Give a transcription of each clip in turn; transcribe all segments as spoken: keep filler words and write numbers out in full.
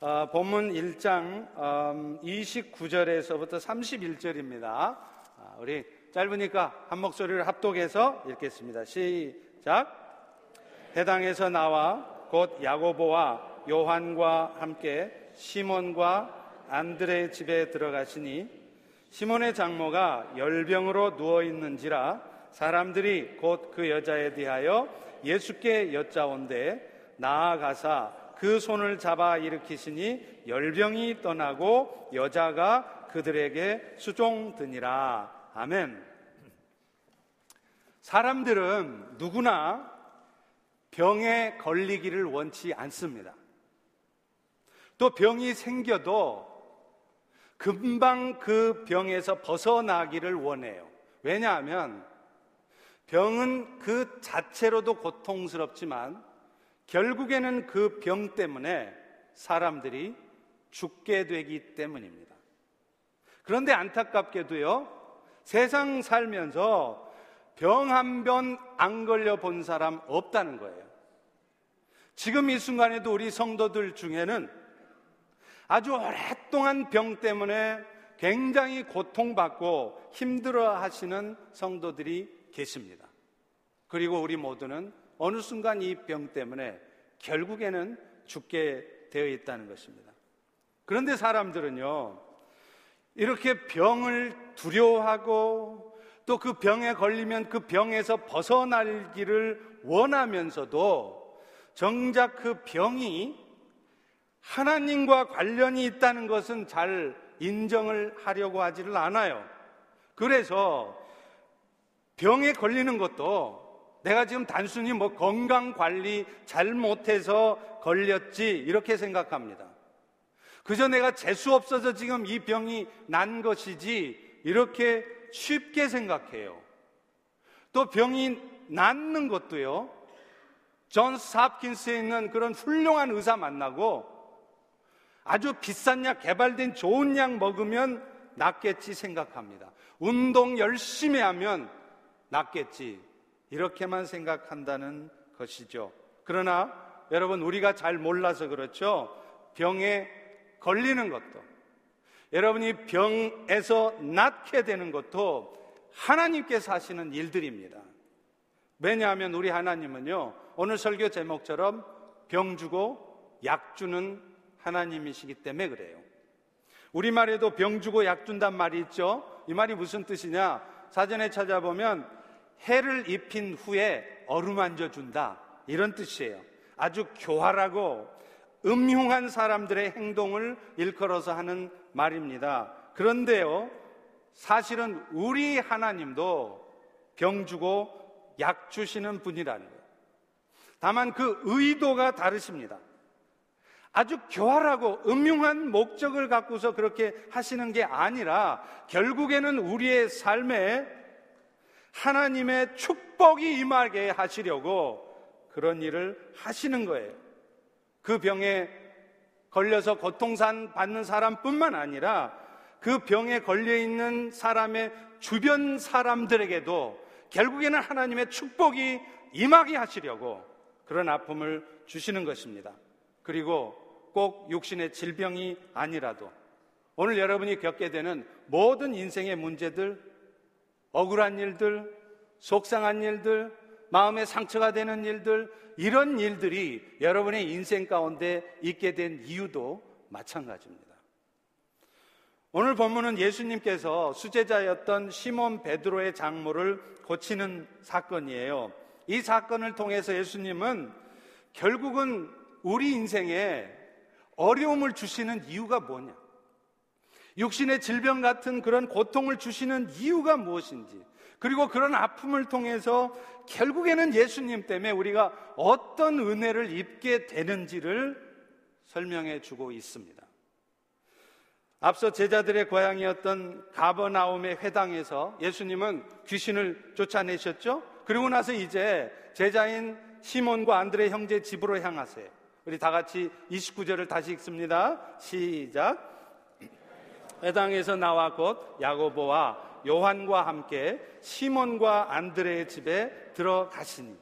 어, 본문 일 장 음, 이십구 절에서부터 삼십일 절입니다. 우리 짧으니까 한 목소리를 합독해서 읽겠습니다. 시작. 회당에서 나와 곧 야고보와 요한과 함께 시몬과 안드레 집에 들어가시니 시몬의 장모가 열병으로 누워있는지라 사람들이 곧 그 여자에 대하여 예수께 여짜온대 나아가사 그 손을 잡아 일으키시니 열병이 떠나고 여자가 그들에게 수종드니라. 아멘. 사람들은 누구나 병에 걸리기를 원치 않습니다. 또 병이 생겨도 금방 그 병에서 벗어나기를 원해요. 왜냐하면 병은 그 자체로도 고통스럽지만 결국에는 그 병 때문에 사람들이 죽게 되기 때문입니다. 그런데 안타깝게도요, 세상 살면서 병 한 번 안 걸려 본 사람 없다는 거예요. 지금 이 순간에도 우리 성도들 중에는 아주 오랫동안 병 때문에 굉장히 고통받고 힘들어 하시는 성도들이 계십니다. 그리고 우리 모두는 어느 순간 이 병 때문에 결국에는 죽게 되어 있다는 것입니다. 그런데 사람들은요, 이렇게 병을 두려워하고 또 그 병에 걸리면 그 병에서 벗어나기를 원하면서도 정작 그 병이 하나님과 관련이 있다는 것은 잘 인정을 하려고 하지를 않아요. 그래서 병에 걸리는 것도 내가 지금 단순히 뭐 건강관리 잘못해서 걸렸지 이렇게 생각합니다. 그저 내가 재수 없어서 지금 이 병이 난 것이지 이렇게 쉽게 생각해요. 또 병이 낫는 것도요, 존스 홉킨스에 있는 그런 훌륭한 의사 만나고 아주 비싼 약, 개발된 좋은 약 먹으면 낫겠지 생각합니다. 운동 열심히 하면 낫겠지 이렇게만 생각한다는 것이죠. 그러나 여러분, 우리가 잘 몰라서 그렇죠. 병에 걸리는 것도, 여러분이 병에서 낫게 되는 것도 하나님께서 하시는 일들입니다. 왜냐하면 우리 하나님은요, 오늘 설교 제목처럼 병 주고 약 주는 하나님이시기 때문에 그래요. 우리말에도 병 주고 약 준단 말이 있죠. 이 말이 무슨 뜻이냐, 사전에 찾아보면 해를 입힌 후에 어루만져 준다 이런 뜻이에요. 아주 교활하고 음흉한 사람들의 행동을 일컬어서 하는 말입니다. 그런데요, 사실은 우리 하나님도 병 주고 약 주시는 분이라는 거예요. 다만 그 의도가 다르십니다. 아주 교활하고 음흉한 목적을 갖고서 그렇게 하시는 게 아니라 결국에는 우리의 삶에 하나님의 축복이 임하게 하시려고 그런 일을 하시는 거예요. 그 병에 걸려서 고통받는 사람뿐만 아니라 그 병에 걸려있는 사람의 주변 사람들에게도 결국에는 하나님의 축복이 임하게 하시려고 그런 아픔을 주시는 것입니다. 그리고 꼭 육신의 질병이 아니라도 오늘 여러분이 겪게 되는 모든 인생의 문제들, 억울한 일들, 속상한 일들, 마음의 상처가 되는 일들, 이런 일들이 여러분의 인생 가운데 있게 된 이유도 마찬가지입니다. 오늘 본문은 예수님께서 수제자였던 시몬 베드로의 장모를 고치는 사건이에요. 이 사건을 통해서 예수님은 결국은 우리 인생에 어려움을 주시는 이유가 뭐냐, 육신의 질병 같은 그런 고통을 주시는 이유가 무엇인지, 그리고 그런 아픔을 통해서 결국에는 예수님 때문에 우리가 어떤 은혜를 입게 되는지를 설명해 주고 있습니다. 앞서 제자들의 고향이었던 가버나움의 회당에서 예수님은 귀신을 쫓아내셨죠. 그리고 나서 이제 제자인 시몬과 안드레 형제 집으로 향하세요. 우리 다 같이 이십구 절을 다시 읽습니다. 시작. 회당에서 나와 곧 야고보와 요한과 함께 시몬과 안드레의 집에 들어가시니,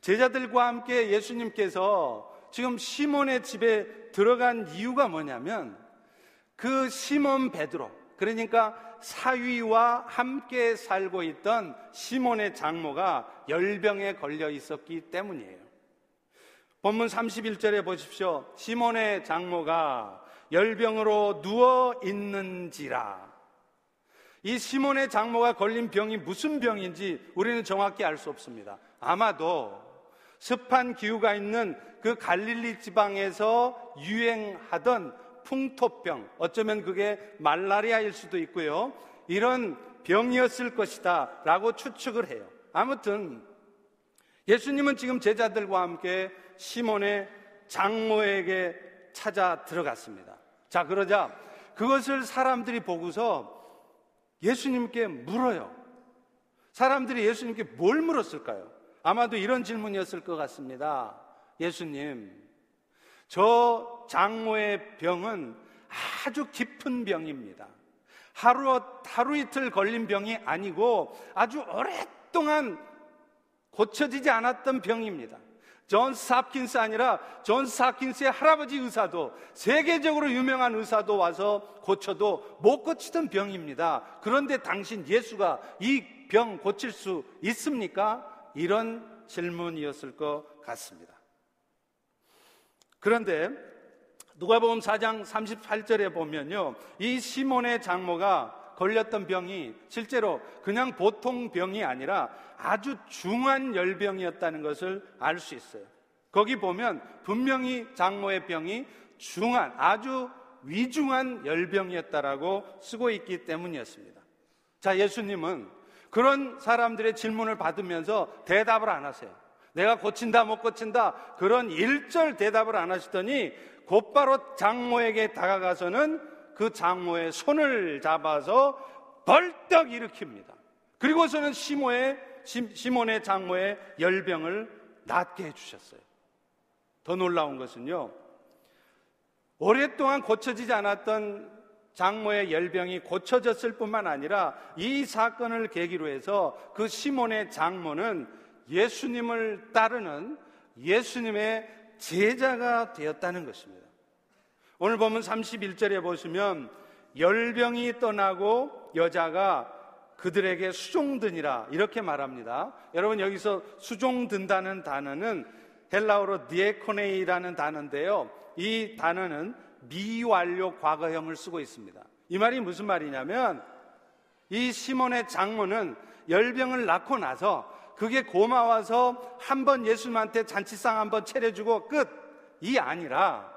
제자들과 함께 예수님께서 지금 시몬의 집에 들어간 이유가 뭐냐면 그 시몬 베드로, 그러니까 사위와 함께 살고 있던 시몬의 장모가 열병에 걸려 있었기 때문이에요. 본문 삼십일 절에 보십시오. 시몬의 장모가 열병으로 누워 있는지라. 이 시몬의 장모가 걸린 병이 무슨 병인지 우리는 정확히 알 수 없습니다. 아마도 습한 기후가 있는 그 갈릴리 지방에서 유행하던 풍토병, 어쩌면 그게 말라리아일 수도 있고요, 이런 병이었을 것이다 라고 추측을 해요. 아무튼 예수님은 지금 제자들과 함께 시몬의 장모에게 찾아 들어갔습니다. 자, 그러자 그것을 사람들이 보고서 예수님께 물어요. 사람들이 예수님께 뭘 물었을까요? 아마도 이런 질문이었을 것 같습니다. 예수님, 저 장모의 병은 아주 깊은 병입니다. 하루, 하루 이틀 걸린 병이 아니고 아주 오랫동안 고쳐지지 않았던 병입니다. 존스 홉킨스 아니라 존스 홉킨스의 할아버지 의사도, 세계적으로 유명한 의사도 와서 고쳐도 못 고치던 병입니다. 그런데 당신 예수가 이 병 고칠 수 있습니까? 이런 질문이었을 것 같습니다. 그런데 누가복음 사 장 삼십팔 절에 보면요, 이 시몬의 장모가 걸렸던 병이 실제로 그냥 보통 병이 아니라 아주 중한 열병이었다는 것을 알 수 있어요. 거기 보면 분명히 장모의 병이 중한, 아주 위중한 열병이었다라고 쓰고 있기 때문이었습니다. 자, 예수님은 그런 사람들의 질문을 받으면서 대답을 안 하세요. 내가 고친다 못 고친다 그런 일절 대답을 안 하시더니 곧바로 장모에게 다가가서는 그 장모의 손을 잡아서 벌떡 일으킵니다. 그리고서는 시몬의, 시몬의 장모의 열병을 낫게 해주셨어요. 더 놀라운 것은요, 오랫동안 고쳐지지 않았던 장모의 열병이 고쳐졌을 뿐만 아니라 이 사건을 계기로 해서 그 시몬의 장모는 예수님을 따르는 예수님의 제자가 되었다는 것입니다. 오늘 보면 삼십일 절에 보시면 열병이 떠나고 여자가 그들에게 수종드니라 이렇게 말합니다. 여러분, 여기서 수종든다는 단어는 헬라어로 디에코네이라는 단어인데요, 이 단어는 미완료 과거형을 쓰고 있습니다. 이 말이 무슨 말이냐면 이 시몬의 장모는 열병을 낳고 나서 그게 고마워서 한번 예수님한테 잔치상 한번 차려주고 끝이 아니라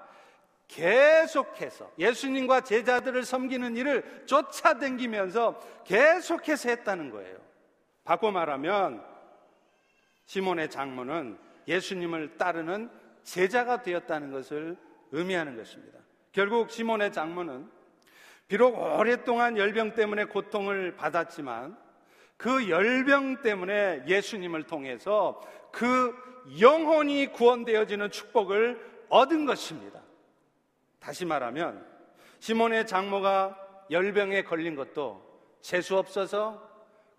계속해서 예수님과 제자들을 섬기는 일을 쫓아다니면서 계속해서 했다는 거예요. 바꿔 말하면 시몬의 장모는 예수님을 따르는 제자가 되었다는 것을 의미하는 것입니다. 결국 시몬의 장모는 비록 오랫동안 열병 때문에 고통을 받았지만 그 열병 때문에 예수님을 통해서 그 영혼이 구원되어지는 축복을 얻은 것입니다. 다시 말하면 시몬의 장모가 열병에 걸린 것도 재수 없어서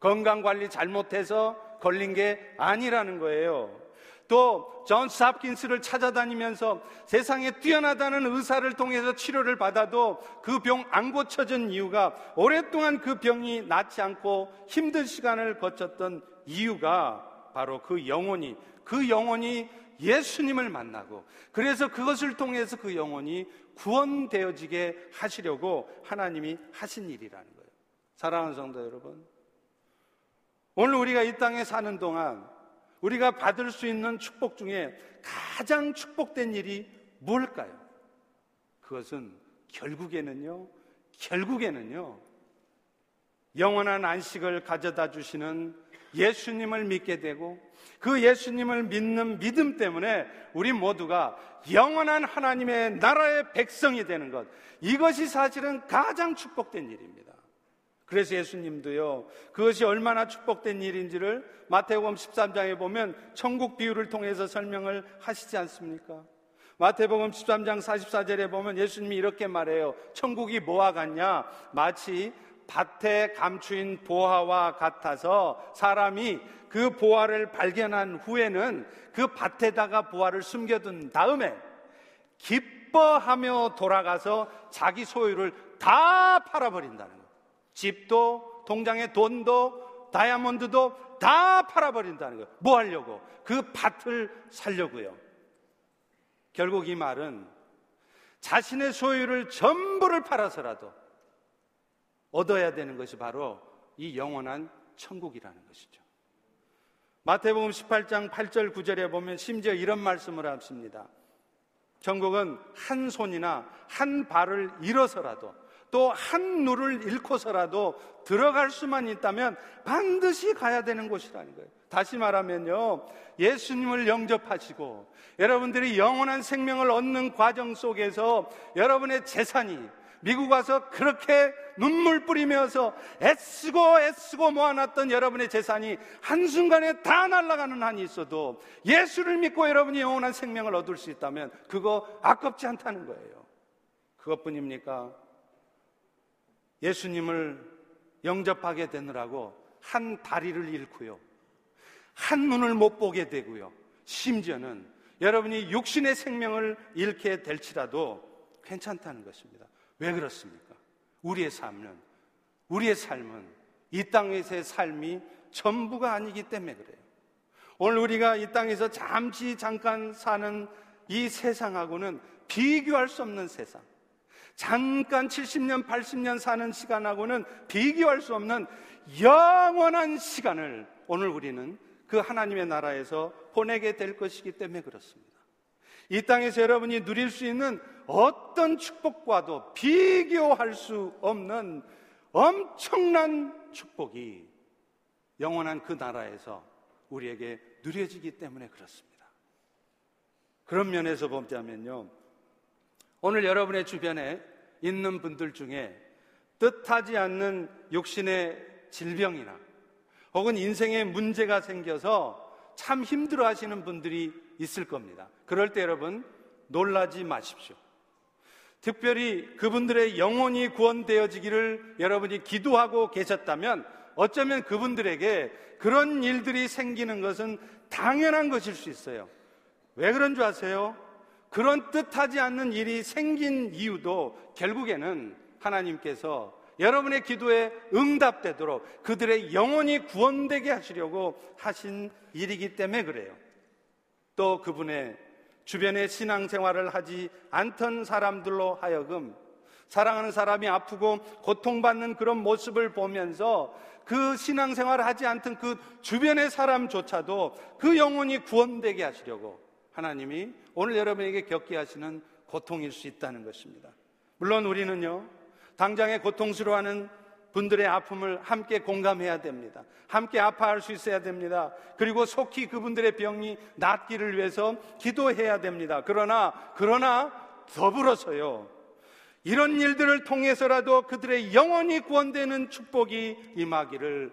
건강관리 잘못해서 걸린 게 아니라는 거예요. 또 존스 홉킨스를 찾아다니면서 세상에 뛰어나다는 의사를 통해서 치료를 받아도 그 병 안 고쳐진 이유가, 오랫동안 그 병이 낫지 않고 힘든 시간을 거쳤던 이유가 바로 그 영혼이, 그 영혼이 예수님을 만나고, 그래서 그것을 통해서 그 영혼이 구원되어지게 하시려고 하나님이 하신 일이라는 거예요. 사랑하는 성도 여러분, 오늘 우리가 이 땅에 사는 동안 우리가 받을 수 있는 축복 중에 가장 축복된 일이 뭘까요? 그것은 결국에는요, 결국에는요, 영원한 안식을 가져다 주시는 예수님을 믿게 되고, 그 예수님을 믿는 믿음 때문에 우리 모두가 영원한 하나님의 나라의 백성이 되는 것, 이것이 사실은 가장 축복된 일입니다. 그래서 예수님도요, 그것이 얼마나 축복된 일인지를 마태복음 십삼 장에 보면 천국 비유를 통해서 설명을 하시지 않습니까? 마태복음 십삼 장 사십사 절에 보면 예수님이 이렇게 말해요. 천국이 뭐와 같냐? 마치 밭에 감추인 보화와 같아서 사람이 그 보화를 발견한 후에는 그 밭에다가 보화를 숨겨둔 다음에 기뻐하며 돌아가서 자기 소유를 다 팔아버린다는 거예요. 집도, 통장에 돈도, 다이아몬드도 다 팔아버린다는 거예요. 뭐 하려고? 그 밭을 살려고요. 결국 이 말은 자신의 소유를 전부를 팔아서라도 얻어야 되는 것이 바로 이 영원한 천국이라는 것이죠. 마태복음 십팔 장 팔 절 구 절에 보면 심지어 이런 말씀을 합니다. 천국은 한 손이나 한 발을 잃어서라도 또 한 눈을 잃고서라도 들어갈 수만 있다면 반드시 가야 되는 곳이라는 거예요. 다시 말하면요, 예수님을 영접하시고 여러분들이 영원한 생명을 얻는 과정 속에서 여러분의 재산이 미국 와서 그렇게 눈물 뿌리면서 애쓰고 애쓰고 모아놨던 여러분의 재산이 한순간에 다 날아가는 한이 있어도 예수를 믿고 여러분이 영원한 생명을 얻을 수 있다면 그거 아깝지 않다는 거예요. 그것뿐입니까? 예수님을 영접하게 되느라고 한 다리를 잃고요, 한 눈을 못 보게 되고요, 심지어는 여러분이 육신의 생명을 잃게 될지라도 괜찮다는 것입니다. 왜 그렇습니까? 우리의 삶은, 우리의 삶은 이 땅에서의 삶이 전부가 아니기 때문에 그래요. 오늘 우리가 이 땅에서 잠시 잠깐 사는 이 세상하고는 비교할 수 없는 세상, 잠깐 칠십 년, 팔십 년 사는 시간하고는 비교할 수 없는 영원한 시간을 오늘 우리는 그 하나님의 나라에서 보내게 될 것이기 때문에 그렇습니다. 이 땅에서 여러분이 누릴 수 있는 어떤 축복과도 비교할 수 없는 엄청난 축복이 영원한 그 나라에서 우리에게 누려지기 때문에 그렇습니다. 그런 면에서 보자면요, 오늘 여러분의 주변에 있는 분들 중에 뜻하지 않는 육신의 질병이나 혹은 인생에 문제가 생겨서 참 힘들어하시는 분들이 있을 겁니다. 그럴 때 여러분 놀라지 마십시오. 특별히 그분들의 영혼이 구원되어지기를 여러분이 기도하고 계셨다면 어쩌면 그분들에게 그런 일들이 생기는 것은 당연한 것일 수 있어요. 왜 그런 줄 아세요? 그런 뜻하지 않는 일이 생긴 이유도 결국에는 하나님께서 여러분의 기도에 응답되도록 그들의 영혼이 구원되게 하시려고 하신 일이기 때문에 그래요. 또 그분의 주변에 신앙생활을 하지 않던 사람들로 하여금 사랑하는 사람이 아프고 고통받는 그런 모습을 보면서 그 신앙생활을 하지 않던 그 주변의 사람조차도 그 영혼이 구원되게 하시려고 하나님이 오늘 여러분에게 겪게 하시는 고통일 수 있다는 것입니다. 물론 우리는요, 당장의 고통스러워하는 분들의 아픔을 함께 공감해야 됩니다. 함께 아파할 수 있어야 됩니다. 그리고 속히 그분들의 병이 낫기를 위해서 기도해야 됩니다. 그러나 그러나 더불어서요, 이런 일들을 통해서라도 그들의 영혼이 구원되는 축복이 임하기를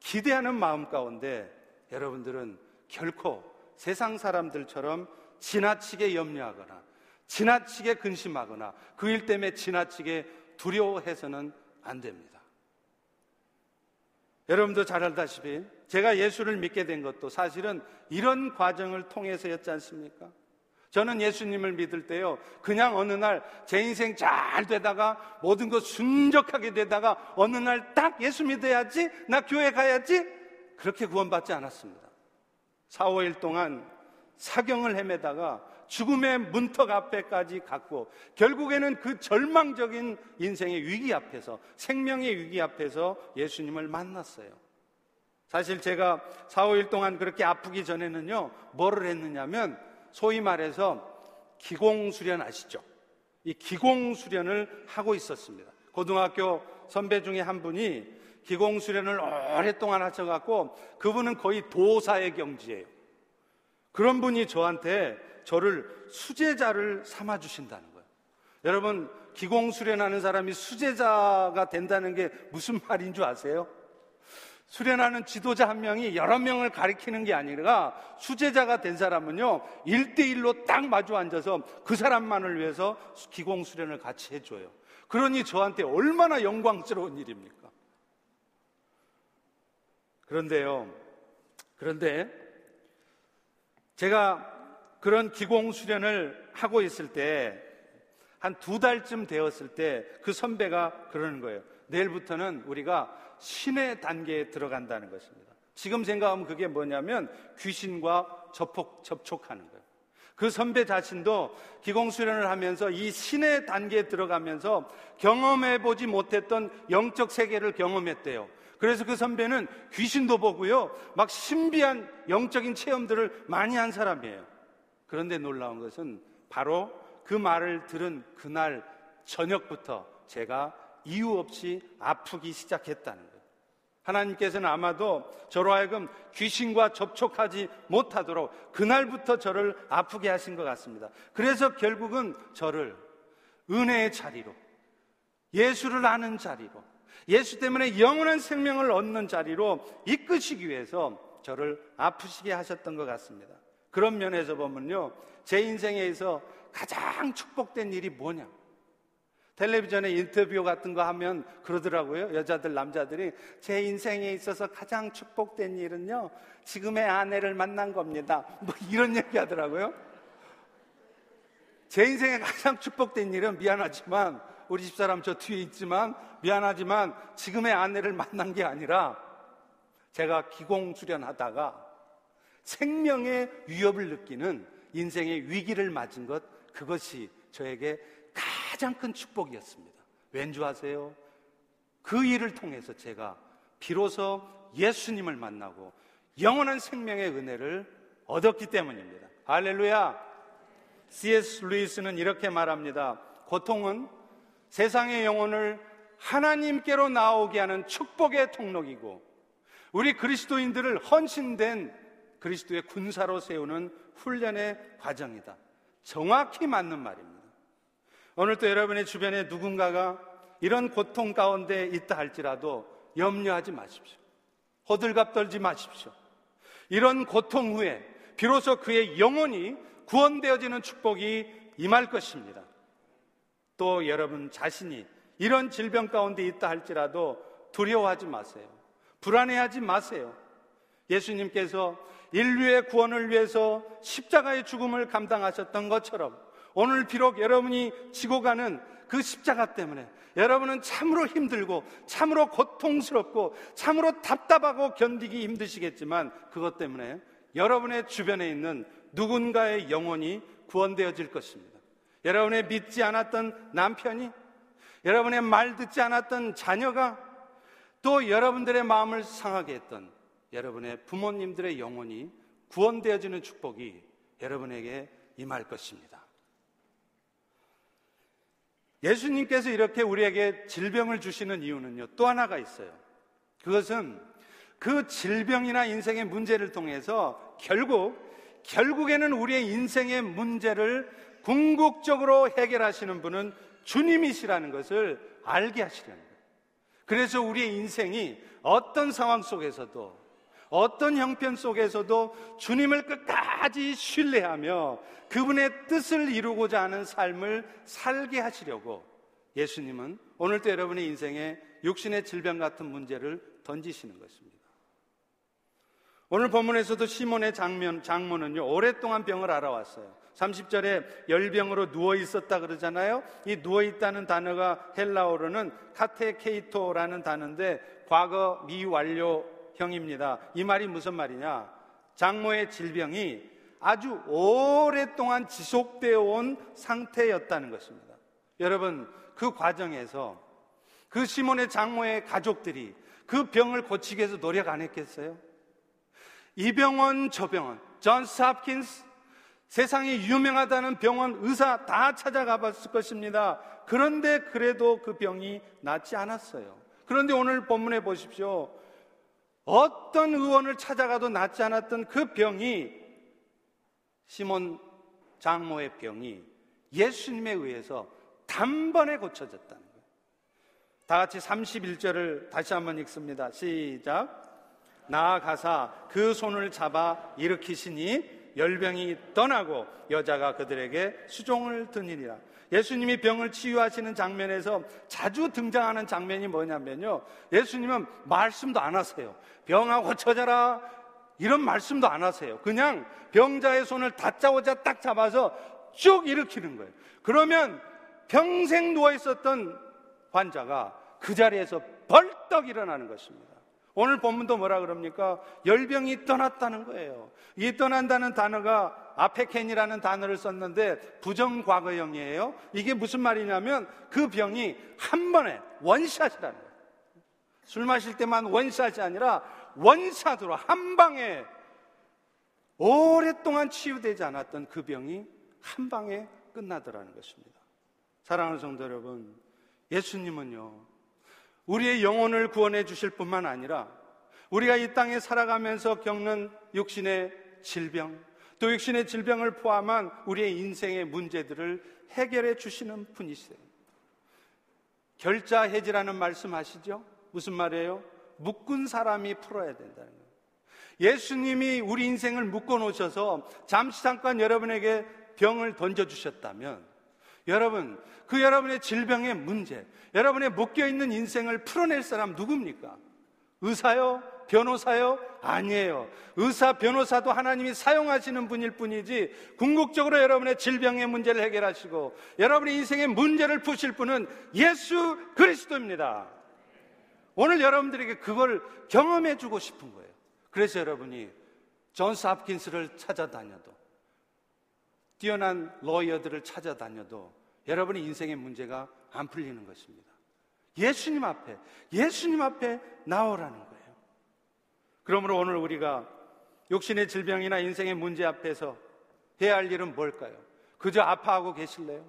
기대하는 마음 가운데 여러분들은 결코 세상 사람들처럼 지나치게 염려하거나 지나치게 근심하거나 그 일 때문에 지나치게 두려워해서는 안 됩니다. 여러분도 잘 알다시피 제가 예수를 믿게 된 것도 사실은 이런 과정을 통해서였지 않습니까? 저는 예수님을 믿을 때요, 그냥 어느 날 제 인생 잘 되다가 모든 것 순적하게 되다가 어느 날 딱 예수 믿어야지, 나 교회 가야지, 그렇게 구원받지 않았습니다. 사, 오 일 동안 사경을 헤매다가 죽음의 문턱 앞에까지 갔고 결국에는 그 절망적인 인생의 위기 앞에서, 생명의 위기 앞에서 예수님을 만났어요. 사실 제가 사, 오 일 동안 그렇게 아프기 전에는요, 뭐를 했느냐면 소위 말해서 기공수련 아시죠? 이 기공수련을 하고 있었습니다. 고등학교 선배 중에 한 분이 기공수련을 오랫동안 하셔갖고 그분은 거의 도사의 경지예요. 그런 분이 저한테 저를 수제자를 삼아주신다는 거예요. 여러분, 기공수련하는 사람이 수제자가 된다는 게 무슨 말인 줄 아세요? 수련하는 지도자 한 명이 여러 명을 가리키는 게 아니라 수제자가 된 사람은요 일대일로 딱 마주 앉아서 그 사람만을 위해서 기공 수련을 같이 해줘요. 그러니 저한테 얼마나 영광스러운 일입니까? 그런데요 그런데 제가 그런 기공 수련을 하고 있을 때 한 두 달쯤 되었을 때 그 선배가 그러는 거예요. 내일부터는 우리가 신의 단계에 들어간다는 것입니다. 지금 생각하면 그게 뭐냐면 귀신과 접촉, 접촉하는 거예요. 그 선배 자신도 기공수련을 하면서 이 신의 단계에 들어가면서 경험해보지 못했던 영적 세계를 경험했대요. 그래서 그 선배는 귀신도 보고요 막 신비한 영적인 체험들을 많이 한 사람이에요. 그런데 놀라운 것은 바로 그 말을 들은 그날 저녁부터 제가 이유 없이 아프기 시작했다는 거예요. 하나님께서는 아마도 저로 하여금 귀신과 접촉하지 못하도록 그날부터 저를 아프게 하신 것 같습니다. 그래서 결국은 저를 은혜의 자리로, 예수를 아는 자리로, 예수 때문에 영원한 생명을 얻는 자리로 이끄시기 위해서 저를 아프시게 하셨던 것 같습니다. 그런 면에서 보면요 제 인생에서 가장 축복된 일이 뭐냐, 텔레비전에 인터뷰 같은 거 하면 그러더라고요. 여자들 남자들이 제 인생에 있어서 가장 축복된 일은요 지금의 아내를 만난 겁니다 뭐 이런 얘기 하더라고요. 제 인생에 가장 축복된 일은 미안하지만 우리 집사람 저 뒤에 있지만 미안하지만 지금의 아내를 만난 게 아니라 제가 기공 수련하다가 생명의 위협을 느끼는 인생의 위기를 맞은 것, 그것이 저에게 가장 큰 축복이었습니다. 왠지 아세요? 그 일을 통해서 제가 비로소 예수님을 만나고 영원한 생명의 은혜를 얻었기 때문입니다. 할렐루야! 씨 에스 루이스는 이렇게 말합니다. 고통은 세상의 영혼을 하나님께로 나오게 하는 축복의 통로이고 우리 그리스도인들을 헌신된 그리스도의 군사로 세우는 훈련의 과정이다. 정확히 맞는 말입니다. 오늘도 여러분의 주변에 누군가가 이런 고통 가운데 있다 할지라도 염려하지 마십시오. 호들갑 떨지 마십시오. 이런 고통 후에 비로소 그의 영혼이 구원되어지는 축복이 임할 것입니다. 또 여러분 자신이 이런 질병 가운데 있다 할지라도 두려워하지 마세요. 불안해하지 마세요. 예수님께서 인류의 구원을 위해서 십자가의 죽음을 감당하셨던 것처럼 오늘 비록 여러분이 지고 가는 그 십자가 때문에 여러분은 참으로 힘들고 참으로 고통스럽고 참으로 답답하고 견디기 힘드시겠지만 그것 때문에 여러분의 주변에 있는 누군가의 영혼이 구원되어질 것입니다. 여러분의 믿지 않았던 남편이, 여러분의 말 듣지 않았던 자녀가, 또 여러분들의 마음을 상하게 했던 여러분의 부모님들의 영혼이 구원되어지는 축복이 여러분에게 임할 것입니다. 예수님께서 이렇게 우리에게 질병을 주시는 이유는요 또 하나가 있어요. 그것은 그 질병이나 인생의 문제를 통해서 결국 결국에는 우리의 인생의 문제를 궁극적으로 해결하시는 분은 주님이시라는 것을 알게 하시려는 거예요. 그래서 우리의 인생이 어떤 상황 속에서도 어떤 형편 속에서도 주님을 끝까지 신뢰하며 그분의 뜻을 이루고자 하는 삶을 살게 하시려고 예수님은 오늘도 여러분의 인생에 육신의 질병 같은 문제를 던지시는 것입니다. 오늘 본문에서도 시몬의 장면, 장모는요 오랫동안 병을 알아왔어요. 삼십 절에 열병으로 누워있었다 그러잖아요. 이 누워있다는 단어가 헬라어로는 카테케이토라는 단어인데 과거 미완료 형입니다. 이 말이 무슨 말이냐, 장모의 질병이 아주 오랫동안 지속되어 온 상태였다는 것입니다. 여러분 그 과정에서 그 시몬의 장모의 가족들이 그 병을 고치기 위해서 노력 안 했겠어요? 이 병원 저 병원, 존스 홉킨스 세상에 유명하다는 병원 의사 다 찾아가 봤을 것입니다. 그런데 그래도 그 병이 낫지 않았어요. 그런데 오늘 본문에 보십시오. 어떤 의원을 찾아가도 낫지 않았던 그 병이, 시몬 장모의 병이 예수님에 의해서 단번에 고쳐졌다는 거예요. 다 같이 삼십일 절을 다시 한번 읽습니다. 시작. 나아가사 그 손을 잡아 일으키시니 열병이 떠나고 여자가 그들에게 수종을 드니라. 예수님이 병을 치유하시는 장면에서 자주 등장하는 장면이 뭐냐면요, 예수님은 말씀도 안 하세요. 병아 고쳐져라 이런 말씀도 안 하세요. 그냥 병자의 손을 다짜고짜 딱 잡아서 쭉 일으키는 거예요. 그러면 평생 누워있었던 환자가 그 자리에서 벌떡 일어나는 것입니다. 오늘 본문도 뭐라 그럽니까? 열병이 떠났다는 거예요. 이 떠난다는 단어가 아페켄이라는 단어를 썼는데 부정과거형이에요. 이게 무슨 말이냐면 그 병이 한 번에 원샷이라는 거예요. 술 마실 때만 원샷이 아니라 원샷으로 한 방에, 오랫동안 치유되지 않았던 그 병이 한 방에 끝나더라는 것입니다. 사랑하는 성도 여러분, 예수님은요 우리의 영혼을 구원해 주실 뿐만 아니라 우리가 이 땅에 살아가면서 겪는 육신의 질병, 또 육신의 질병을 포함한 우리의 인생의 문제들을 해결해 주시는 분이세요. 결자 해지라는 말씀 아시죠? 무슨 말이에요? 묶은 사람이 풀어야 된다는 거예요. 예수님이 우리 인생을 묶어 놓으셔서 잠시 잠깐 여러분에게 병을 던져주셨다면, 여러분, 그 여러분의 질병의 문제, 여러분의 묶여있는 인생을 풀어낼 사람 누굽니까? 의사요? 변호사요? 아니에요. 의사, 변호사도 하나님이 사용하시는 분일 뿐이지 궁극적으로 여러분의 질병의 문제를 해결하시고 여러분의 인생의 문제를 푸실 분은 예수 그리스도입니다. 오늘 여러분들에게 그걸 경험해 주고 싶은 거예요. 그래서 여러분이 존스 홉킨스를 찾아다녀도, 뛰어난 로이어들을 찾아다녀도 여러분의 인생의 문제가 안 풀리는 것입니다. 예수님 앞에, 예수님 앞에 나오라는 거예요. 그러므로 오늘 우리가 육신의 질병이나 인생의 문제 앞에서 해야 할 일은 뭘까요? 그저 아파하고 계실래요?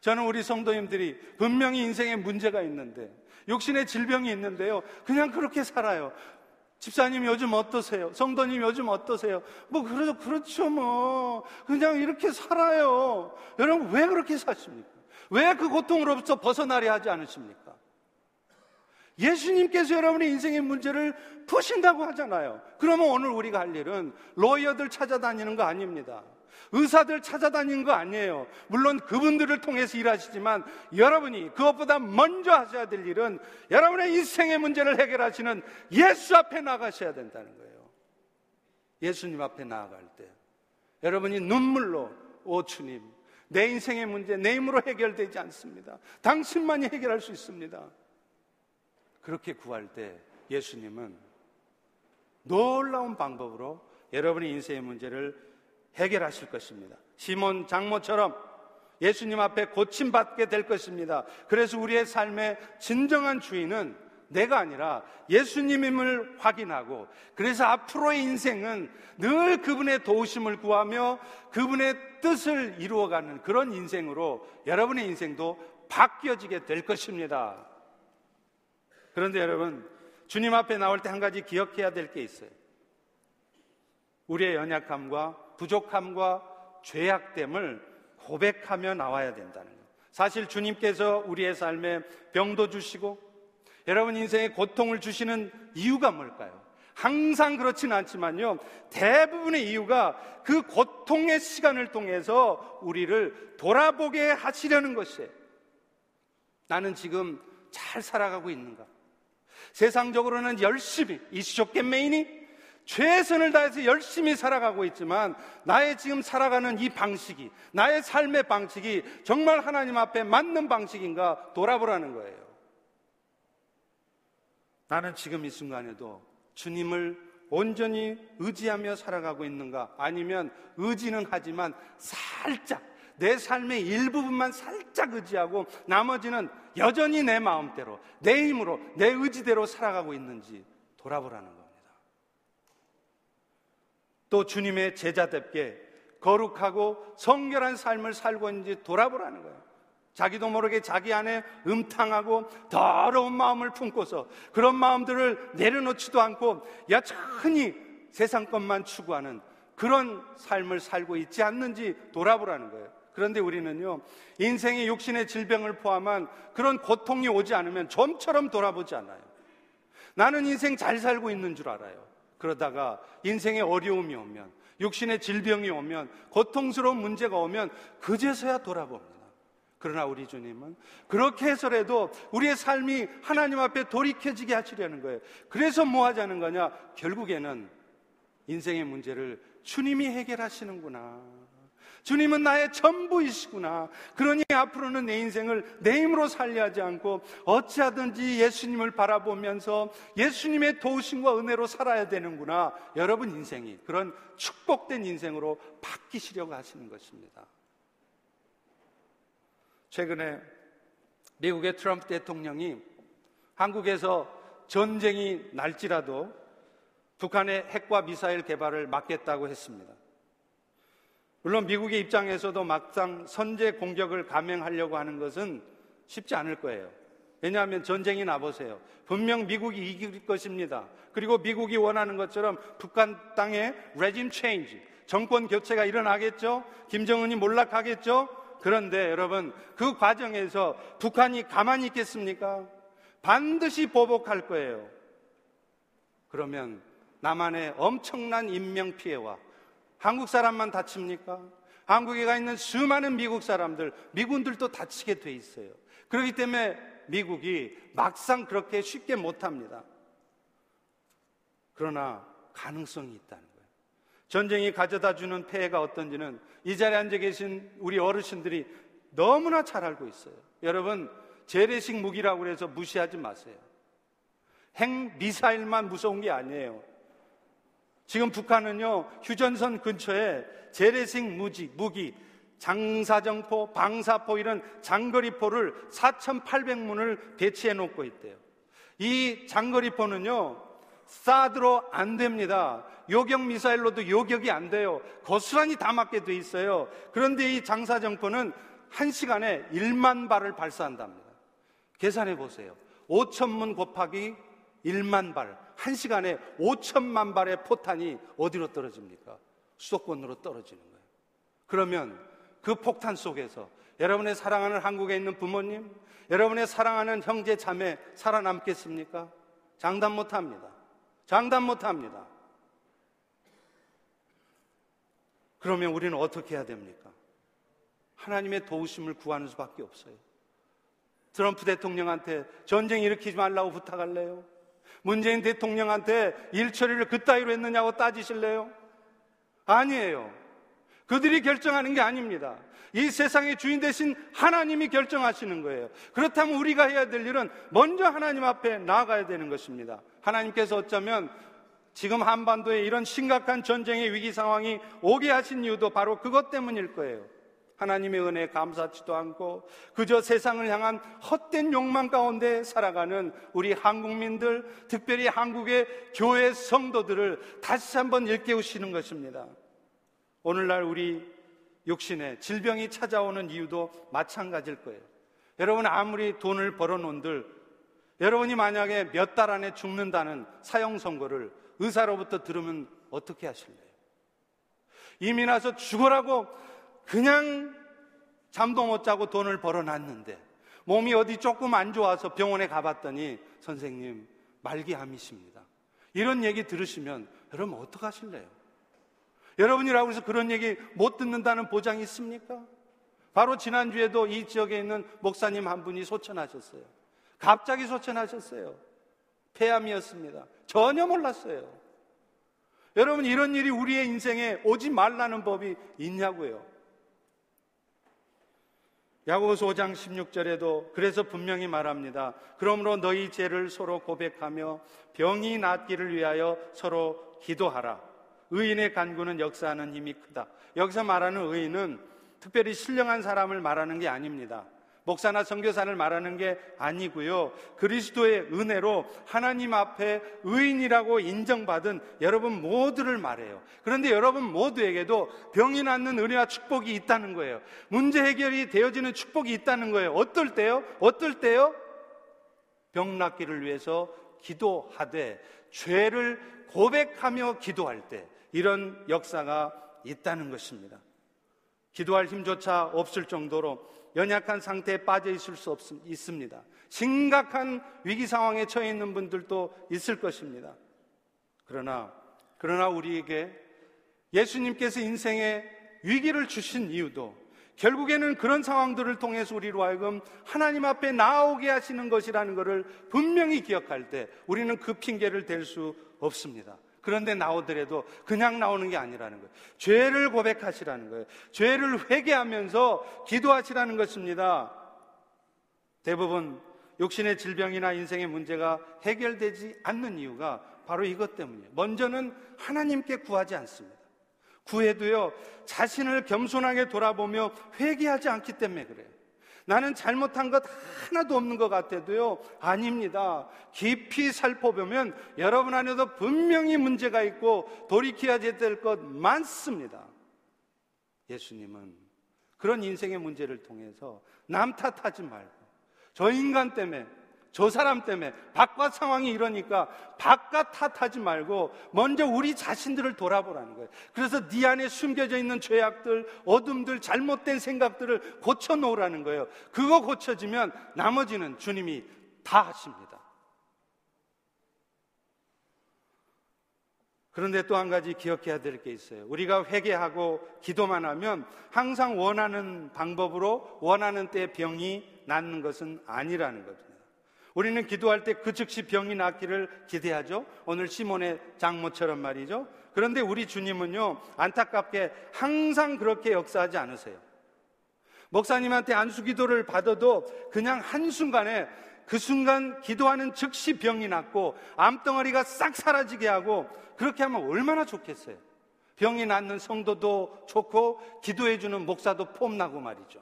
저는 우리 성도님들이 분명히 인생의 문제가 있는데, 육신의 질병이 있는데요, 그냥 그렇게 살아요. 집사님 요즘 어떠세요? 성도님 요즘 어떠세요? 뭐 그래도 그렇죠 뭐, 그냥 이렇게 살아요. 여러분 왜 그렇게 사십니까? 왜 그 고통으로부터 벗어나려 하지 않으십니까? 예수님께서 여러분의 인생의 문제를 푸신다고 하잖아요. 그러면 오늘 우리가 할 일은 로이어들 찾아다니는 거 아닙니다. 의사들 찾아다니는 거 아니에요. 물론 그분들을 통해서 일하시지만 여러분이 그것보다 먼저 하셔야 될 일은 여러분의 인생의 문제를 해결하시는 예수 앞에 나가셔야 된다는 거예요. 예수님 앞에 나아갈 때 여러분이 눈물로, 오 주님, 내 인생의 문제 내 힘으로 해결되지 않습니다. 당신만이 해결할 수 있습니다. 그렇게 구할 때 예수님은 놀라운 방법으로 여러분의 인생의 문제를 해결하실 것입니다. 시몬 장모처럼 예수님 앞에 고침받게 될 것입니다. 그래서 우리의 삶의 진정한 주인은 내가 아니라 예수님임을 확인하고, 그래서 앞으로의 인생은 늘 그분의 도우심을 구하며 그분의 뜻을 이루어가는 그런 인생으로 여러분의 인생도 바뀌어지게 될 것입니다. 그런데 여러분, 주님 앞에 나올 때 한 가지 기억해야 될 게 있어요. 우리의 연약함과 부족함과 죄악됨을 고백하며 나와야 된다는 거예요. 사실 주님께서 우리의 삶에 병도 주시고 여러분 인생에 고통을 주시는 이유가 뭘까요? 항상 그렇지는 않지만요, 대부분의 이유가 그 고통의 시간을 통해서 우리를 돌아보게 하시려는 것이에요. 나는 지금 잘 살아가고 있는가? 세상적으로는 열심히 이슈쇼켓메인이 최선을 다해서 열심히 살아가고 있지만 나의 지금 살아가는 이 방식이, 나의 삶의 방식이 정말 하나님 앞에 맞는 방식인가 돌아보라는 거예요. 나는 지금 이 순간에도 주님을 온전히 의지하며 살아가고 있는가, 아니면 의지는 하지만 살짝 내 삶의 일부분만 살짝 의지하고 나머지는 여전히 내 마음대로, 내 힘으로, 내 의지대로 살아가고 있는지 돌아보라는 거예요. 또 주님의 제자답게 거룩하고 성결한 삶을 살고 있는지 돌아보라는 거예요. 자기도 모르게 자기 안에 음탕하고 더러운 마음을 품고서 그런 마음들을 내려놓지도 않고 여전히 세상 것만 추구하는 그런 삶을 살고 있지 않는지 돌아보라는 거예요. 그런데 우리는요, 인생의 육신의 질병을 포함한 그런 고통이 오지 않으면 좀처럼 돌아보지 않아요. 나는 인생 잘 살고 있는 줄 알아요. 그러다가 인생의 어려움이 오면, 육신의 질병이 오면, 고통스러운 문제가 오면 그제서야 돌아봅니다. 그러나 우리 주님은 그렇게 해서라도 우리의 삶이 하나님 앞에 돌이켜지게 하시려는 거예요. 그래서 뭐 하자는 거냐? 결국에는 인생의 문제를 주님이 해결하시는구나, 주님은 나의 전부이시구나, 그러니 앞으로는 내 인생을 내 힘으로 살려하지 않고 어찌하든지 예수님을 바라보면서 예수님의 도우심과 은혜로 살아야 되는구나, 여러분 인생이 그런 축복된 인생으로 바뀌시려고 하시는 것입니다. 최근에 미국의 트럼프 대통령이 한국에서 전쟁이 날지라도 북한의 핵과 미사일 개발을 막겠다고 했습니다. 물론 미국의 입장에서도 막상 선제 공격을 감행하려고 하는 것은 쉽지 않을 거예요. 왜냐하면 전쟁이 나보세요. 분명 미국이 이길 것입니다. 그리고 미국이 원하는 것처럼 북한 땅에 레짐 체인지, 정권 교체가 일어나겠죠. 김정은이 몰락하겠죠. 그런데 여러분, 그 과정에서 북한이 가만히 있겠습니까? 반드시 보복할 거예요. 그러면 남한의 엄청난 인명피해와, 한국 사람만 다칩니까? 한국에 가 있는 수많은 미국 사람들, 미군들도 다치게 돼 있어요. 그렇기 때문에 미국이 막상 그렇게 쉽게 못합니다. 그러나 가능성이 있다는 거예요. 전쟁이 가져다주는 폐해가 어떤지는 이 자리에 앉아 계신 우리 어르신들이 너무나 잘 알고 있어요. 여러분, 재래식 무기라고 해서 무시하지 마세요. 핵 미사일만 무서운 게 아니에요. 지금 북한은요, 휴전선 근처에 재래식 무기, 무기, 장사정포, 방사포, 이런 장거리포를 사천팔백 문을 배치해 놓고 있대요. 이 장거리포는요, 사드로 안 됩니다. 요격 미사일로도 요격이 안 돼요. 고스란히 다 맞게 돼 있어요. 그런데 이 장사정포는 한 시간에 일만 발을 발사한답니다. 계산해 보세요. 오천 문 곱하기 일만 발, 한 시간에 오천만 발의 포탄이 어디로 떨어집니까? 수도권으로 떨어지는 거예요. 그러면 그 폭탄 속에서 여러분의 사랑하는 한국에 있는 부모님, 여러분의 사랑하는 형제 자매 살아남겠습니까? 장담 못합니다. 장담 못합니다. 그러면 우리는 어떻게 해야 됩니까? 하나님의 도우심을 구하는 수밖에 없어요. 트럼프 대통령한테 전쟁 일으키지 말라고 부탁할래요? 문재인 대통령한테 일처리를 그따위로 했느냐고 따지실래요? 아니에요. 그들이 결정하는 게 아닙니다. 이 세상의 주인 되신 하나님이 결정하시는 거예요. 그렇다면 우리가 해야 될 일은 먼저 하나님 앞에 나아가야 되는 것입니다. 하나님께서 어쩌면 지금 한반도에 이런 심각한 전쟁의 위기 상황이 오게 하신 이유도 바로 그것 때문일 거예요. 하나님의 은혜에 감사하지도 않고 그저 세상을 향한 헛된 욕망 가운데 살아가는 우리 한국민들, 특별히 한국의 교회 성도들을 다시 한번 일깨우시는 것입니다. 오늘날 우리 육신에 질병이 찾아오는 이유도 마찬가지일 거예요. 여러분, 아무리 돈을 벌어놓은들, 여러분이 만약에 몇 달 안에 죽는다는 사형 선고를 의사로부터 들으면 어떻게 하실래요? 이미 나서 죽으라고 그냥 잠도 못 자고 돈을 벌어놨는데 몸이 어디 조금 안 좋아서 병원에 가봤더니 선생님 말기암이십니다, 이런 얘기 들으시면 여러분 어떡하실래요? 여러분이라고 해서 그런 얘기 못 듣는다는 보장이 있습니까? 바로 지난주에도 이 지역에 있는 목사님 한 분이 소천하셨어요. 갑자기 소천하셨어요. 폐암이었습니다. 전혀 몰랐어요. 여러분, 이런 일이 우리의 인생에 오지 말라는 법이 있냐고요. 야고보서 오 장 십육 절에도 그래서 분명히 말합니다. 그러므로 너희 죄를 서로 고백하며 병이 낫기를 위하여 서로 기도하라. 의인의 간구는 역사하는 힘이 크다. 여기서 말하는 의인은 특별히 신령한 사람을 말하는 게 아닙니다. 목사나 선교사를 말하는 게 아니고요, 그리스도의 은혜로 하나님 앞에 의인이라고 인정받은 여러분 모두를 말해요. 그런데 여러분 모두에게도 병이 낫는 은혜와 축복이 있다는 거예요. 문제 해결이 되어지는 축복이 있다는 거예요. 어떨 때요? 어떨 때요? 병 낫기를 위해서 기도하되 죄를 고백하며 기도할 때 이런 역사가 있다는 것입니다. 기도할 힘조차 없을 정도로 연약한 상태에 빠져 있을 수 없습니다. 심각한 위기 상황에 처해 있는 분들도 있을 것입니다. 그러나 그러나 우리에게 예수님께서 인생의 위기를 주신 이유도 결국에는 그런 상황들을 통해서 우리로 하여금 하나님 앞에 나아오게 하시는 것이라는 것을 분명히 기억할 때 우리는 그 핑계를 댈 수 없습니다. 그런데 나오더라도 그냥 나오는 게 아니라는 거예요. 죄를 고백하시라는 거예요. 죄를 회개하면서 기도하시라는 것입니다. 대부분 육신의 질병이나 인생의 문제가 해결되지 않는 이유가 바로 이것 때문이에요. 먼저는 하나님께 구하지 않습니다. 구해도요, 자신을 겸손하게 돌아보며 회개하지 않기 때문에 그래요. 나는 잘못한 것 하나도 없는 것 같아도요, 아닙니다. 깊이 살펴보면 여러분 안에도 분명히 문제가 있고 돌이켜야 될 것 많습니다. 예수님은 그런 인생의 문제를 통해서 남 탓하지 말고 저 인간 때문에, 저 사람 때문에, 바깥 상황이 이러니까 바깥 탓하지 말고 먼저 우리 자신들을 돌아보라는 거예요. 그래서 네 안에 숨겨져 있는 죄악들, 어둠들, 잘못된 생각들을 고쳐놓으라는 거예요. 그거 고쳐지면 나머지는 주님이 다 하십니다. 그런데 또 한 가지 기억해야 될 게 있어요. 우리가 회개하고 기도만 하면 항상 원하는 방법으로 원하는 때 병이 낫는 것은 아니라는 겁니다. 우리는 기도할 때 그 즉시 병이 낫기를 기대하죠. 오늘 시몬의 장모처럼 말이죠. 그런데 우리 주님은요, 안타깝게 항상 그렇게 역사하지 않으세요. 목사님한테 안수기도를 받아도 그냥 한순간에 그 순간 기도하는 즉시 병이 낫고 암덩어리가 싹 사라지게 하고, 그렇게 하면 얼마나 좋겠어요. 병이 낫는 성도도 좋고 기도해주는 목사도 폼나고 말이죠.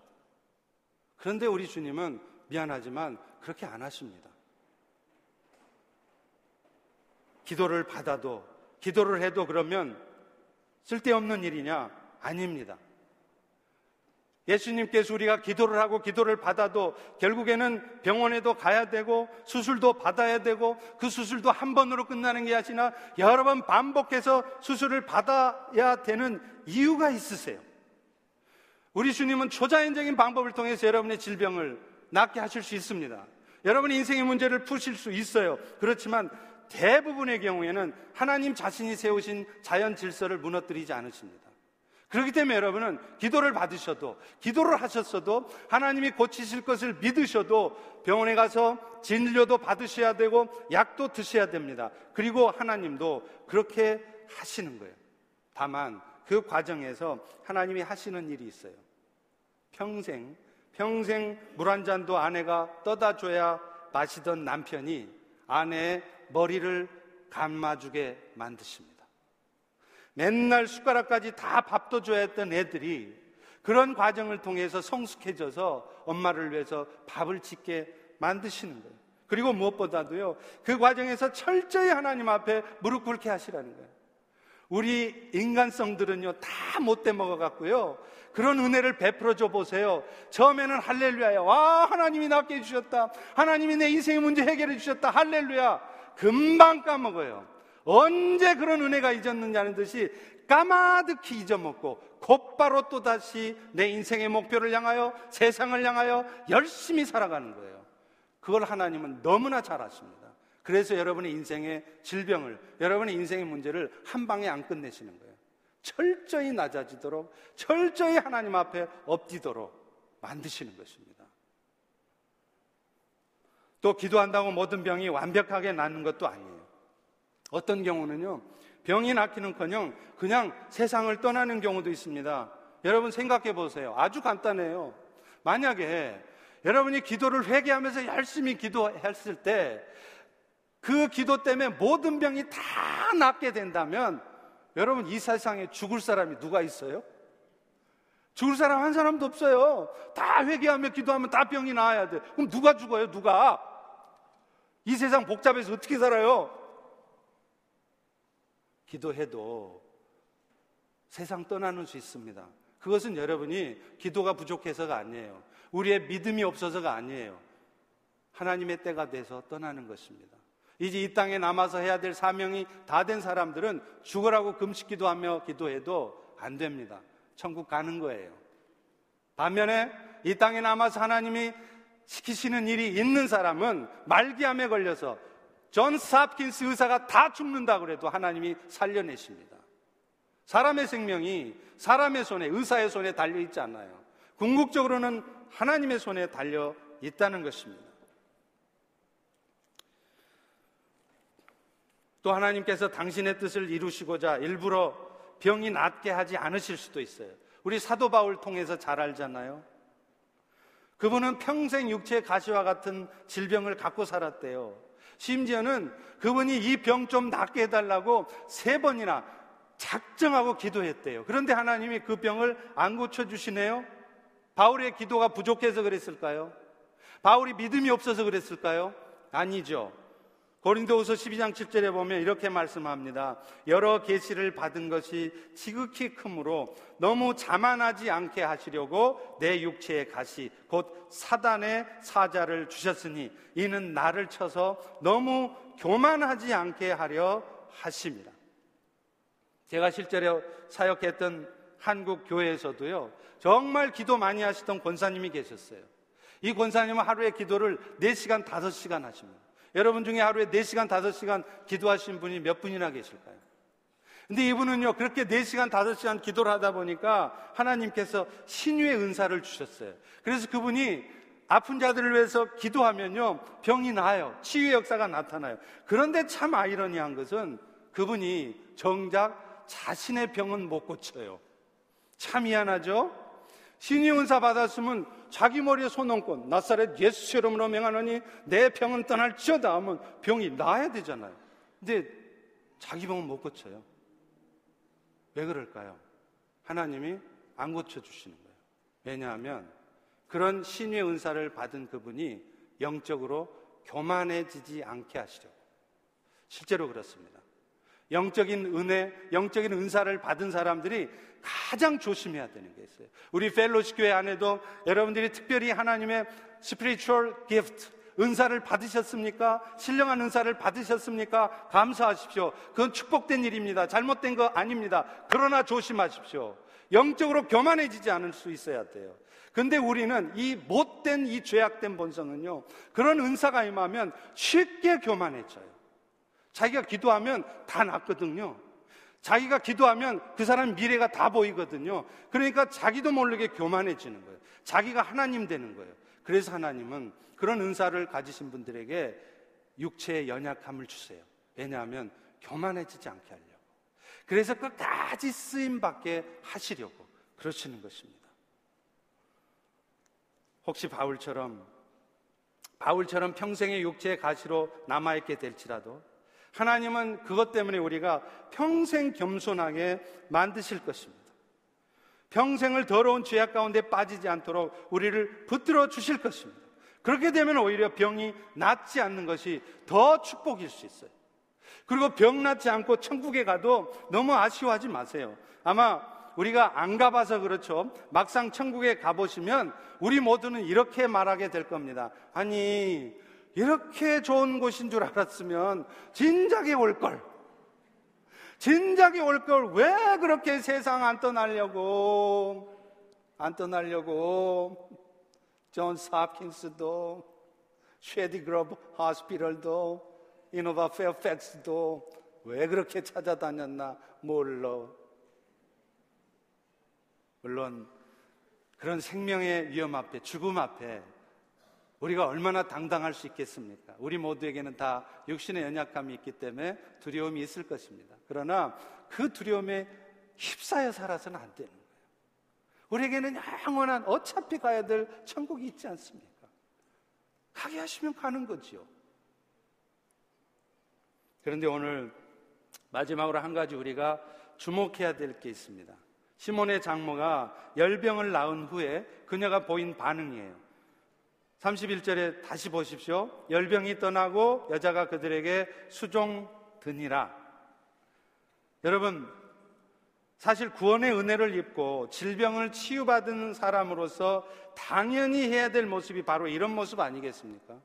그런데 우리 주님은 미안하지만 그렇게 안 하십니다. 기도를 받아도, 기도를 해도 그러면 쓸데없는 일이냐? 아닙니다. 예수님께서 우리가 기도를 하고 기도를 받아도 결국에는 병원에도 가야 되고 수술도 받아야 되고, 그 수술도 한 번으로 끝나는 게 아니라 여러 번 반복해서 수술을 받아야 되는 이유가 있으세요. 우리 주님은 초자연적인 방법을 통해서 여러분의 질병을 낫게 하실 수 있습니다. 여러분의 인생의 문제를 푸실 수 있어요. 그렇지만 대부분의 경우에는 하나님 자신이 세우신 자연 질서를 무너뜨리지 않으십니다. 그렇기 때문에 여러분은 기도를 받으셔도, 기도를 하셨어도, 하나님이 고치실 것을 믿으셔도 병원에 가서 진료도 받으셔야 되고 약도 드셔야 됩니다. 그리고 하나님도 그렇게 하시는 거예요. 다만 그 과정에서 하나님이 하시는 일이 있어요. 평생 평생 물 한 잔도 아내가 떠다 줘야 마시던 남편이 아내의 머리를 감아주게 만드십니다. 맨날 숟가락까지 다 밥도 줘야 했던 애들이 그런 과정을 통해서 성숙해져서 엄마를 위해서 밥을 짓게 만드시는 거예요. 그리고 무엇보다도요, 그 과정에서 철저히 하나님 앞에 무릎 꿇게 하시라는 거예요. 우리 인간성들은요, 다 못돼 먹어갖고요, 그런 은혜를 베풀어줘 보세요. 처음에는 할렐루야야, 와, 하나님이 낫게 해주셨다, 하나님이 내 인생의 문제 해결해 주셨다, 할렐루야. 금방 까먹어요. 언제 그런 은혜가 잊었느냐는 듯이 까마득히 잊어먹고 곧바로 또다시 내 인생의 목표를 향하여, 세상을 향하여 열심히 살아가는 거예요. 그걸 하나님은 너무나 잘 아십니다. 그래서 여러분의 인생의 질병을, 여러분의 인생의 문제를 한 방에 안 끝내시는 거예요. 철저히 낮아지도록, 철저히 하나님 앞에 엎디도록 만드시는 것입니다. 또 기도한다고 모든 병이 완벽하게 낫는 것도 아니에요. 어떤 경우는요, 병이 낫기는커녕 그냥 세상을 떠나는 경우도 있습니다. 여러분 생각해 보세요. 아주 간단해요. 만약에 여러분이 기도를 회개하면서 열심히 기도했을 때 그 기도 때문에 모든 병이 다 낫게 된다면 여러분, 이 세상에 죽을 사람이 누가 있어요? 죽을 사람 한 사람도 없어요. 다 회개하며 기도하면 다 병이 나아야 돼. 그럼 누가 죽어요? 누가? 이 세상 복잡해서 어떻게 살아요? 기도해도 세상 떠나는 수 있습니다. 그것은 여러분이 기도가 부족해서가 아니에요. 우리의 믿음이 없어서가 아니에요. 하나님의 때가 돼서 떠나는 것입니다. 이제 이 땅에 남아서 해야 될 사명이 다 된 사람들은 죽으라고 금식기도하며 기도해도 안 됩니다. 천국 가는 거예요. 반면에 이 땅에 남아서 하나님이 시키시는 일이 있는 사람은 말기암에 걸려서 존스 홉킨스 의사가 다 죽는다고 해도 하나님이 살려내십니다. 사람의 생명이 사람의 손에, 의사의 손에 달려있지 않아요. 궁극적으로는 하나님의 손에 달려있다는 것입니다. 또 하나님께서 당신의 뜻을 이루시고자 일부러 병이 낫게 하지 않으실 수도 있어요. 우리 사도 바울 통해서 잘 알잖아요. 그분은 평생 육체의 가시와 같은 질병을 갖고 살았대요. 심지어는 그분이 이 병 좀 낫게 해달라고 세 번이나 작정하고 기도했대요. 그런데 하나님이 그 병을 안 고쳐주시네요. 바울의 기도가 부족해서 그랬을까요? 바울이 믿음이 없어서 그랬을까요? 아니죠. 고린도후서 십이 장 칠 절에 보면 이렇게 말씀합니다. 여러 계시를 받은 것이 지극히 크므로 너무 자만하지 않게 하시려고 내 육체의 가시 곧 사단의 사자를 주셨으니 이는 나를 쳐서 너무 교만하지 않게 하려 하십니다. 제가 실제로 사역했던 한국 교회에서도요, 정말 기도 많이 하시던 권사님이 계셨어요. 이 권사님은 하루에 기도를 네 시간, 다섯 시간 하십니다. 여러분 중에 하루에 네 시간, 다섯 시간 기도하신 분이 몇 분이나 계실까요? 근데 이분은요, 그렇게 네 시간, 다섯 시간 기도를 하다 보니까 하나님께서 신유의 은사를 주셨어요. 그래서 그분이 아픈 자들을 위해서 기도하면요, 병이 나아요. 치유의 역사가 나타나요. 그런데 참 아이러니한 것은 그분이 정작 자신의 병은 못 고쳐요. 참 미안하죠? 신유의 은사 받았으면 자기 머리에 손 얹고 나사렛 예수 이름으로 명하노니 내 병은 떠날지어다 하면 병이 나아야 되잖아요. 근데 자기 병은 못 고쳐요. 왜 그럴까요? 하나님이 안 고쳐주시는 거예요. 왜냐하면 그런 신유의 은사를 받은 그분이 영적으로 교만해지지 않게 하시려고. 실제로 그렇습니다. 영적인 은혜, 영적인 은사를 받은 사람들이 가장 조심해야 되는 게 있어요. 우리 펠로시 교회 안에도 여러분들이 특별히 하나님의 spiritual gift, 은사를 받으셨습니까? 신령한 은사를 받으셨습니까? 감사하십시오. 그건 축복된 일입니다. 잘못된 거 아닙니다. 그러나 조심하십시오. 영적으로 교만해지지 않을 수 있어야 돼요. 근데 우리는 이 못된, 이 죄악된 본성은요, 그런 은사가 임하면 쉽게 교만해져요. 자기가 기도하면 다 낫거든요. 자기가 기도하면 그 사람 미래가 다 보이거든요. 그러니까 자기도 모르게 교만해지는 거예요. 자기가 하나님 되는 거예요. 그래서 하나님은 그런 은사를 가지신 분들에게 육체의 연약함을 주세요. 왜냐하면 교만해지지 않게 하려고, 그래서 끝까지 쓰임받게 하시려고 그러시는 것입니다. 혹시 바울처럼 바울처럼 평생의 육체의 가시로 남아있게 될지라도 하나님은 그것 때문에 우리가 평생 겸손하게 만드실 것입니다. 평생을 더러운 죄악 가운데 빠지지 않도록 우리를 붙들어 주실 것입니다. 그렇게 되면 오히려 병이 낫지 않는 것이 더 축복일 수 있어요. 그리고 병 낫지 않고 천국에 가도 너무 아쉬워하지 마세요. 아마 우리가 안 가봐서 그렇죠. 막상 천국에 가보시면 우리 모두는 이렇게 말하게 될 겁니다. 아니, 이렇게 좋은 곳인 줄 알았으면 진작에 올걸. 진작에 올걸. 왜 그렇게 세상 안 떠나려고. 안 떠나려고. 존스 홉킨스도, 쉐디 그로브 호스피털도, 이노바 페어팩스도 왜 그렇게 찾아다녔나 몰라. 물론 그런 생명의 위험 앞에, 죽음 앞에 우리가 얼마나 당당할 수 있겠습니까? 우리 모두에게는 다 육신의 연약함이 있기 때문에 두려움이 있을 것입니다. 그러나 그 두려움에 휩싸여 살아서는 안 되는 거예요. 우리에게는 영원한, 어차피 가야 될 천국이 있지 않습니까? 가게 하시면 가는 거지요. 그런데 오늘 마지막으로 한 가지 우리가 주목해야 될 게 있습니다. 시몬의 장모가 열병을 낳은 후에 그녀가 보인 반응이에요. 삼십일 절에 다시 보십시오. 열병이 떠나고 여자가 그들에게 수종 드니라. 여러분, 사실 구원의 은혜를 입고 질병을 치유받은 사람으로서 당연히 해야 될 모습이 바로 이런 모습 아니겠습니까?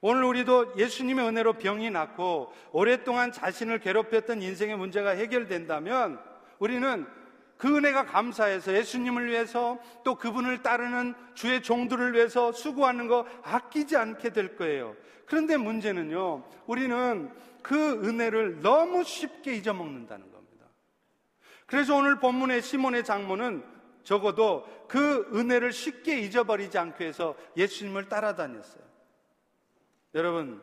오늘 우리도 예수님의 은혜로 병이 낫고 오랫동안 자신을 괴롭혔던 인생의 문제가 해결된다면 우리는 그 은혜가 감사해서 예수님을 위해서 또 그분을 따르는 주의 종들을 위해서 수고하는 거 아끼지 않게 될 거예요. 그런데 문제는요, 우리는 그 은혜를 너무 쉽게 잊어먹는다는 겁니다. 그래서 오늘 본문의 시몬의 장모는 적어도 그 은혜를 쉽게 잊어버리지 않기 위해서 예수님을 따라다녔어요. 여러분,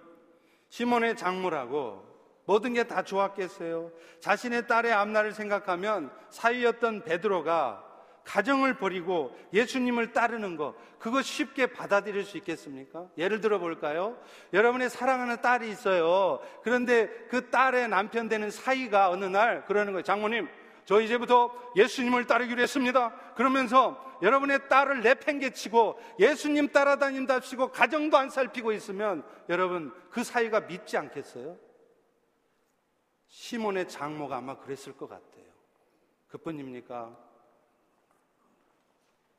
시몬의 장모라고 모든 게 다 좋았겠어요? 자신의 딸의 암나를 생각하면 사위였던 베드로가 가정을 버리고 예수님을 따르는 것, 그거 쉽게 받아들일 수 있겠습니까? 예를 들어 볼까요? 여러분의 사랑하는 딸이 있어요. 그런데 그 딸의 남편 되는 사위가 어느 날 그러는 거예요. 장모님, 저 이제부터 예수님을 따르기로 했습니다. 그러면서 여러분의 딸을 내팽개치고 예수님 따라다닌답시고 가정도 안 살피고 있으면 여러분, 그 사위가 믿지 않겠어요? 시몬의 장모가 아마 그랬을 것 같아요. 그뿐입니까?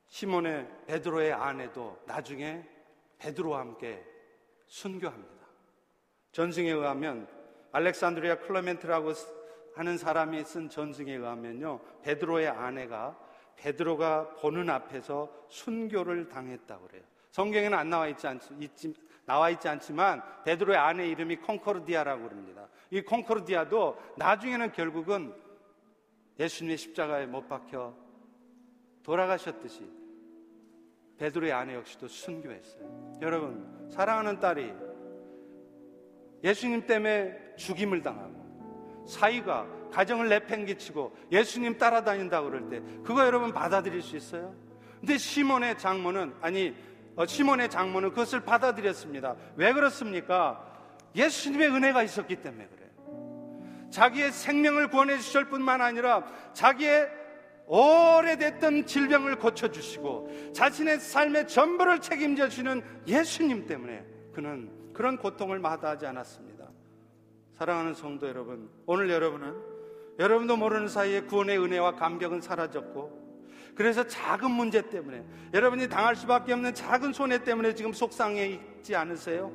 시몬의 베드로의 아내도 나중에 베드로와 함께 순교합니다. 전승에 의하면, 알렉산드리아 클레멘트라고 하는 사람이 쓴 전승에 의하면요, 베드로의 아내가 베드로가 보는 앞에서 순교를 당했다고 그래요. 성경에는 안 나와 있지, 않, 있지, 나와 있지 않지만 베드로의 아내 이름이 콩코르디아라고 합니다. 이 콩코르디아도 나중에는 결국은 예수님의 십자가에 못 박혀 돌아가셨듯이 베드로의 아내 역시도 순교했어요. 여러분, 사랑하는 딸이 예수님 때문에 죽임을 당하고 사위가 가정을 내팽개치고 예수님 따라다닌다고 그럴 때 그거 여러분 받아들일 수 있어요? 근데 시몬의 장모는 아니 시몬의 장모는 그것을 받아들였습니다. 왜 그렇습니까? 예수님의 은혜가 있었기 때문에 그래요. 자기의 생명을 구원해 주실 뿐만 아니라 자기의 오래됐던 질병을 고쳐주시고 자신의 삶의 전부를 책임져 주시는 예수님 때문에 그는 그런 고통을 마다하지 않았습니다. 사랑하는 성도 여러분, 오늘 여러분은 여러분도 모르는 사이에 구원의 은혜와 감격은 사라졌고, 그래서 작은 문제 때문에 여러분이 당할 수밖에 없는 작은 손해 때문에 지금 속상해 있지 않으세요?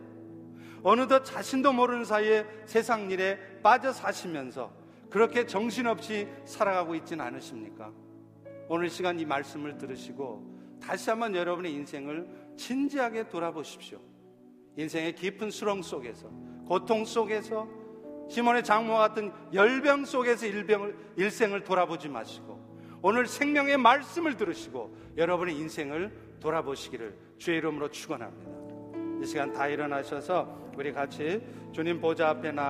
어느덧 자신도 모르는 사이에 세상 일에 빠져 사시면서 그렇게 정신없이 살아가고 있지는 않으십니까? 오늘 시간 이 말씀을 들으시고 다시 한번 여러분의 인생을 진지하게 돌아보십시오. 인생의 깊은 수렁 속에서, 고통 속에서, 시몬의 장모와 같은 열병 속에서 일병을, 일생을 돌아보지 마시고 오늘 생명의 말씀을 들으시고 여러분의 인생을 돌아보시기를 주의 이름으로 축원합니다. 이 시간 다 일어나셔서 우리 같이 주님 보좌 앞에 나아가